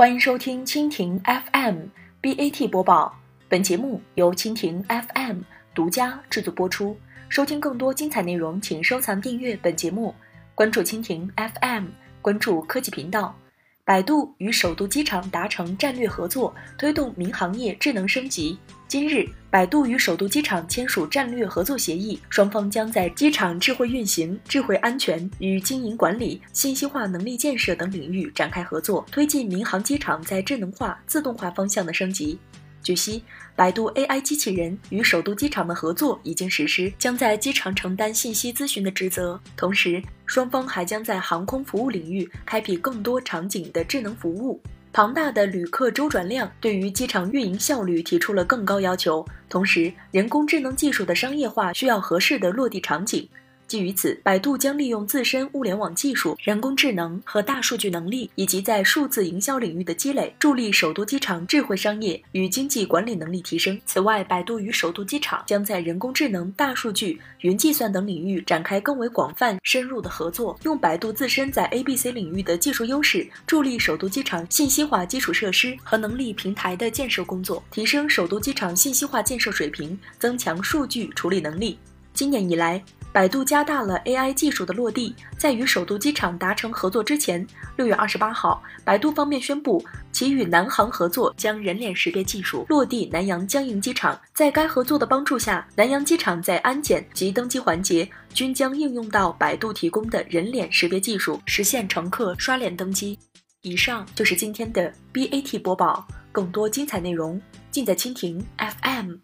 欢迎收听蜻蜓 FM BAT 播报，本节目由蜻蜓 FM 独家制作播出。收听更多精彩内容，请收藏订阅本节目，关注蜻蜓 FM， 关注科技频道。百度与首都机场达成战略合作，推动民航业智能升级。今日，百度与首都机场签署战略合作协议，双方将在机场智慧运行、智慧安全与经营管理、信息化能力建设等领域展开合作，推进民航机场在智能化、自动化方向的升级。据悉，百度 AI 机器人与首都机场的合作已经实施，将在机场承担信息咨询的职责。同时，双方还将在航空服务领域开辟更多场景的智能服务。庞大的旅客周转量对于机场运营效率提出了更高要求，同时，人工智能技术的商业化需要合适的落地场景。基于此，百度将利用自身物联网技术、人工智能和大数据能力，以及在数字营销领域的积累，助力首都机场智慧商业与经济管理能力提升。此外，百度与首都机场将在人工智能、大数据、云计算等领域展开更为广泛、深入的合作，用百度自身在 ABC 领域的技术优势，助力首都机场信息化基础设施和能力平台的建设工作，提升首都机场信息化建设水平，增强数据处理能力。今年以来，百度加大了 AI 技术的落地。在与首都机场达成合作之前，6月28号，百度方面宣布，其与南航合作将人脸识别技术落地南阳江营机场。在该合作的帮助下，南阳机场在安检及登机环节均将应用到百度提供的人脸识别技术，实现乘客刷脸登机。以上就是今天的 BAT 播报，更多精彩内容尽在蜻蜓 FM。